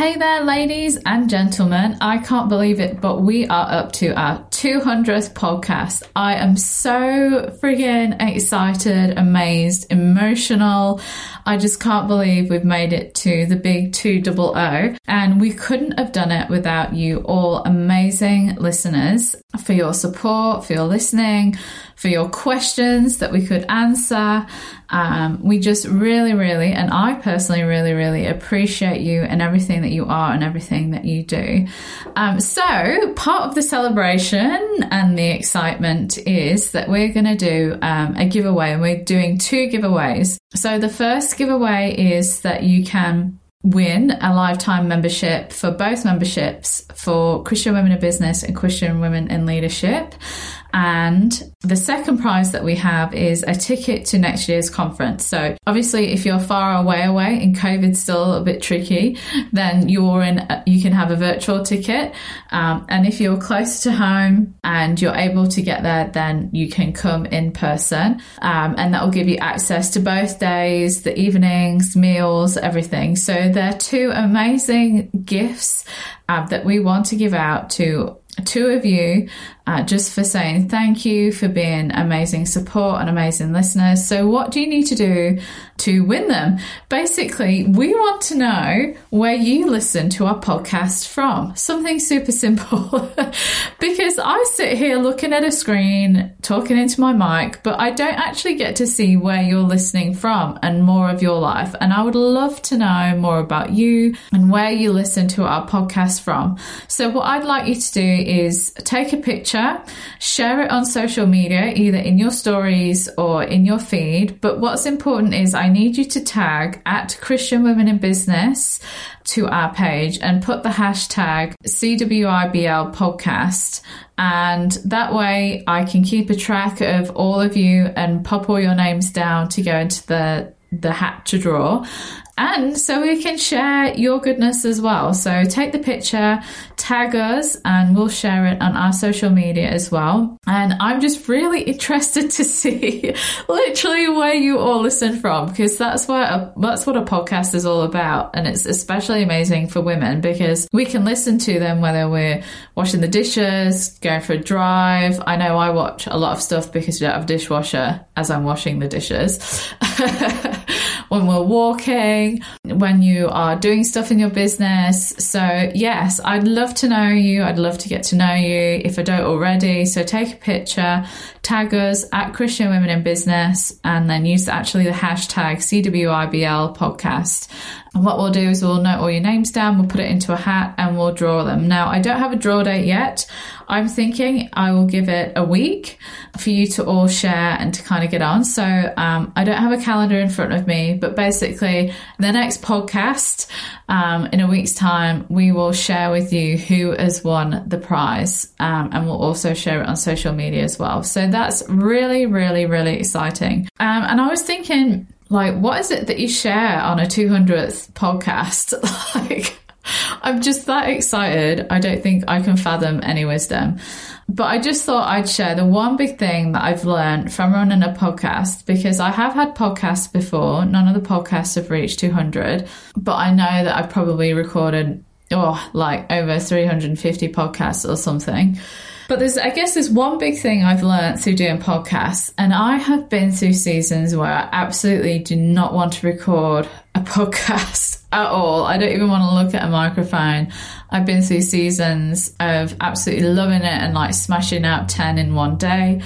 Hey there, ladies and gentlemen. I can't believe it, but we are up to our 200th podcast. I am so friggin' excited, amazed, emotional. I just can't believe we've made it to the big 200, and we couldn't have done it without you all amazing listeners, for your support, for your listening, for your questions that we could answer. We just really, and I personally really appreciate you and everything that you are and everything that you do. So part of the celebration and the excitement is that we're going to do a giveaway, and we're doing two giveaways. So the first giveaway is that you can win a lifetime membership for both memberships for Christian Women in Business and Christian Women in Leadership. And the second prize that we have is a ticket to next year's conference. So obviously, if you're far away and COVID's still a little bit tricky, then you can have a virtual ticket. And if you're close to home and you're able to get there, then you can come in person. And that will give you access to both days, the evenings, meals, everything. So they're two amazing gifts that we want to give out to two of you, just for saying thank you for being amazing support and amazing listeners. So what do you need to do to win them? Basically, we want to know where you listen to our podcast from. Something super simple, because I sit here looking at a screen, talking into my mic, but I don't actually get to see where you're listening from and more of your life. And I would love to know more about you and where you listen to our podcast from. So what I'd like you to do is take a picture, share it on social media, either in your stories or in your feed. But what's important is I need you to tag at Christian Women in Business to our page and put the hashtag CWIBL podcast. And that way I can keep a track of all of you and pop all your names down to go into the hat to draw. And so we can share your goodness as well. So take the picture, tag us, and we'll share it on our social media as well. And I'm just really interested to see literally where you all listen from, because that's what a podcast is all about. And it's especially amazing for women because we can listen to them whether we're washing the dishes, going for a drive. I know I watch a lot of stuff because we don't have a dishwasher as I'm washing the dishes. When we're walking, when you are doing stuff in your business. So yes, I'd love to know you. I'd love to get to know you if I don't already. So take a picture, tag us at Christian Women in Business, and then use the hashtag CWIBL podcast. And what we'll do is we'll note all your names down, we'll put it into a hat, and we'll draw them. Now, I don't have a draw date yet. I'm thinking I will give it a week for you to all share and to kind of get on. So I don't have a calendar in front of me, but basically the next podcast in a week's time, we will share with you who has won the prize, and we'll also share it on social media as well. So that's really exciting. And I was thinking, like, what is it that you share on a 200th podcast? Like, I'm just that excited. I don't think I can fathom any wisdom. But I just thought I'd share the one big thing that I've learned from running a podcast, because I have had podcasts before. None of the podcasts have reached 200, but I know that I've probably recorded like over 350 podcasts or something. But there's one big thing I've learned through doing podcasts, and I have been through seasons where I absolutely do not want to record a podcast at all. I don't even want to look at a microphone. I've been through seasons of absolutely loving it and like smashing out 10 in one day.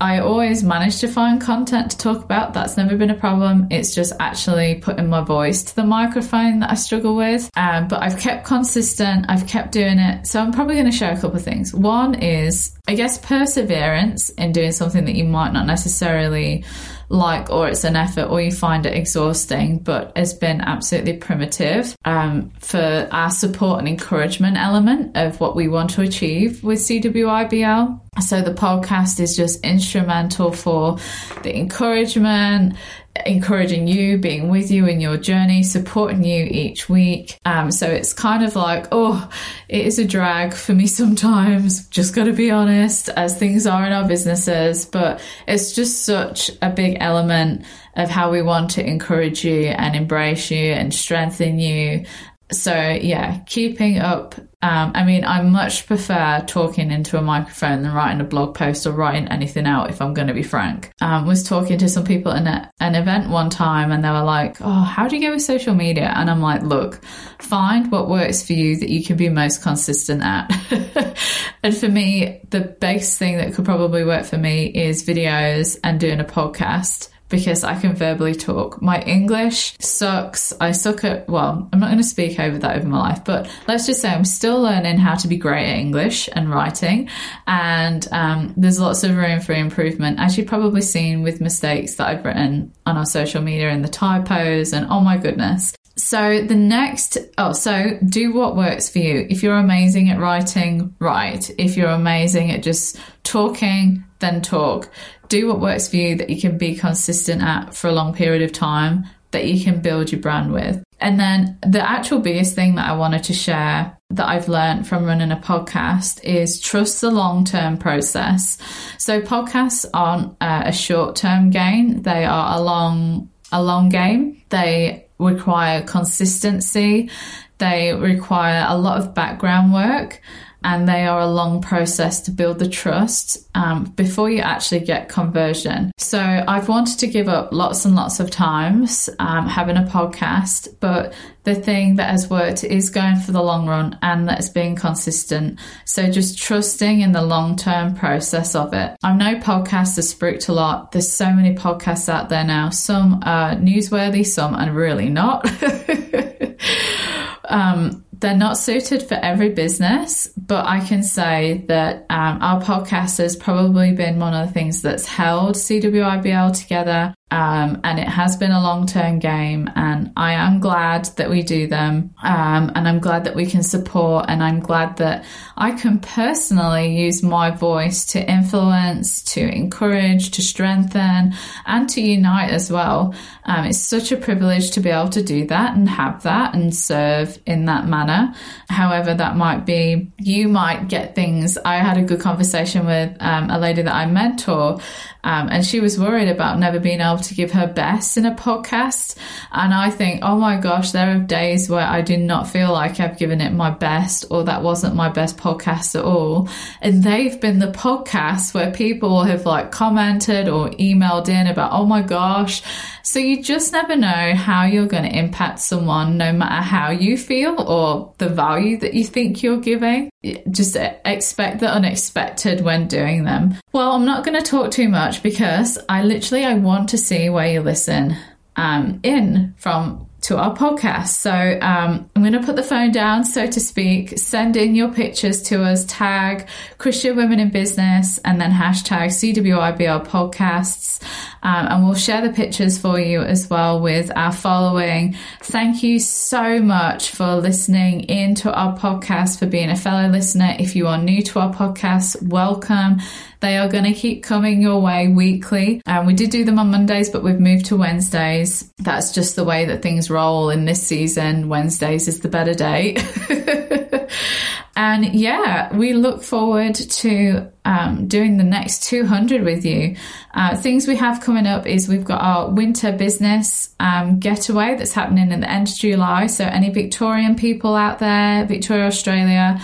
I always manage to find content to talk about. That's never been a problem. It's just actually putting my voice to the microphone that I struggle with. But I've kept consistent. I've kept doing it. So I'm probably going to share a couple of things. One is, I guess, perseverance in doing something that you might not necessarily like, or it's an effort, or you find it exhausting, but it's been absolutely primitive for our support and encouragement element of what we want to achieve with CWIBL. So the podcast is just instrumental for the encouragement, encouraging you, being with you in your journey, supporting you each week. So it's kind of like, it is a drag for me sometimes, just got to be honest, as things are in our businesses. But it's just such a big element of how we want to encourage you and embrace you and strengthen you So yeah, keeping up. I mean, I much prefer talking into a microphone than writing a blog post or writing anything out, if I'm going to be frank. Was talking to some people in an event one time, and they were like, oh, how do you go with social media? And I'm like, look, find what works for you that you can be most consistent at. And for me, the best thing that could probably work for me is videos and doing a podcast, because I can verbally talk. My English sucks. I suck at, well, I'm not going to speak over that over my life, but let's just say I'm still learning how to be great at English and writing. And there's lots of room for improvement, as you've probably seen with mistakes that I've written on our social media and the typos and oh my goodness. So so do what works for you. If you're amazing at writing, write. If you're amazing at just talking, then talk. Do what works for you that you can be consistent at for a long period of time, that you can build your brand with. And then the actual biggest thing that I wanted to share that I've learned from running a podcast is trust the long-term process. So podcasts aren't a short-term gain. They are a long game. They require consistency. They require a lot of background work. And they are a long process to build the trust before you actually get conversion. So I've wanted to give up lots and lots of times having a podcast, but the thing that has worked is going for the long run, and that's being consistent. So just trusting in the long-term process of it. I know podcasts are spoofed a lot. There's so many podcasts out there now. Some are newsworthy, some are really not. They're not suited for every business, but I can say that our podcast has probably been one of the things that's held CWIBL together, and it has been a long-term game, and I am glad that we do them, and I'm glad that we can support, and I'm glad that I can personally use my voice to influence, to encourage, to strengthen, and to unite as well. It's such a privilege to be able to do that and have that and serve in that manner. However that might be, you might get things. I had a good conversation with a lady that I mentor, and she was worried about never being able to give her best in a podcast. And I think, oh my gosh, there are days where I do not feel like I've given it my best, or that wasn't my best podcast at all. And they've been the podcasts where people have like commented or emailed in about, oh my gosh. So you just never know how you're going to impact someone, no matter how you feel or the value that you think you're giving. Just expect the unexpected when doing them. Well, I'm not going to talk too much, because I want to see where you listen to our podcast. So I'm going to put the phone down, so to speak. Send in your pictures to us, tag Christian Women in Business, and then hashtag CWIBL podcasts. And we'll share the pictures for you as well with our following. Thank you so much for listening into our podcast, for being a fellow listener. If you are new to our podcast, welcome. They are going to keep coming your way weekly. We did do them on Mondays, but we've moved to Wednesdays. That's just the way that things roll in this season. Wednesdays is the better day. And yeah, we look forward to doing the next 200 with you. Things we have coming up is we've got our winter business getaway that's happening at the end of July. So any Victorian people out there, Victoria, Australia,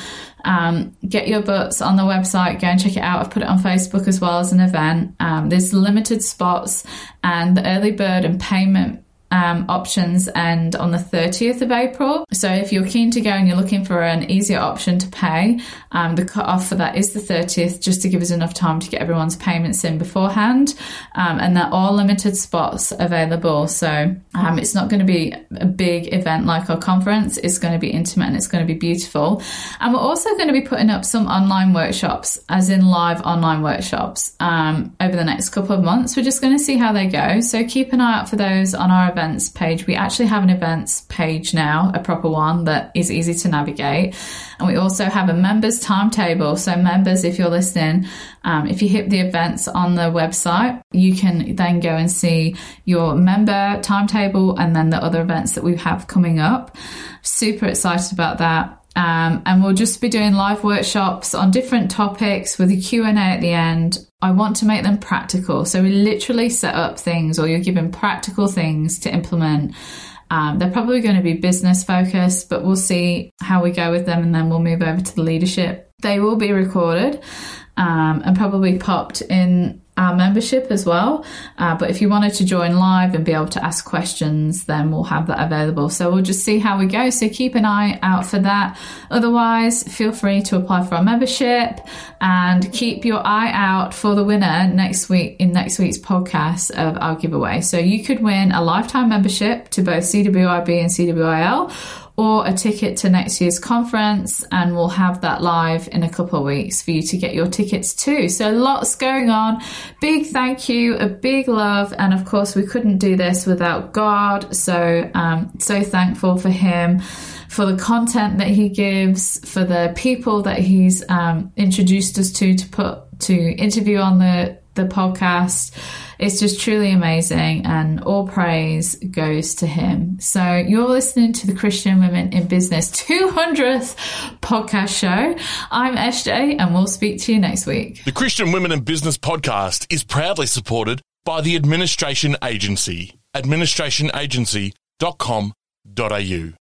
get your butts on the website, go and check it out. I've put it on Facebook as well as an event. There's limited spots, and the early bird and payment options end on the 30th of April. So if you're keen to go and you're looking for an easier option to pay, the cut-off for that is the 30th, just to give us enough time to get everyone's payments in beforehand. And there are limited spots available. So it's not going to be a big event like our conference. It's going to be intimate, and it's going to be beautiful. And we're also going to be putting up some online workshops, as in live online workshops, over the next couple of months. We're just going to see how they go. So keep an eye out for those on our events page. We actually have an events page now, a proper one that is easy to navigate. And we also have a members timetable. So members, if you're listening, if you hit the events on the website, you can then go and see your member timetable and then the other events that we have coming up. Super excited about that. And we'll just be doing live workshops on different topics with a Q&A at the end. I want to make them practical. So we literally set up things, or you're given practical things to implement. They're probably going to be business focused, but we'll see how we go with them, and then we'll move over to the leadership. They will be recorded and probably popped in our membership as well. But if you wanted to join live and be able to ask questions, then we'll have that available. So we'll just see how we go. So keep an eye out for that. Otherwise, feel free to apply for our membership and keep your eye out for the winner next week in next week's podcast of our giveaway. So you could win a lifetime membership to both CWIB and CWIL, or a ticket to next year's conference, and we'll have that live in a couple of weeks for you to get your tickets too. So lots going on. Big thank you, a big love, and of course we couldn't do this without God. So so thankful for him, for the content that he gives, for the people that he's introduced us to interview on the podcast. It's just truly amazing, and all praise goes to him. So you're listening to the Christian Women in Business 200th podcast show. I'm Esh Jay, and we'll speak to you next week. The Christian Women in Business podcast is proudly supported by the Administration Agency, administrationagency.com.au.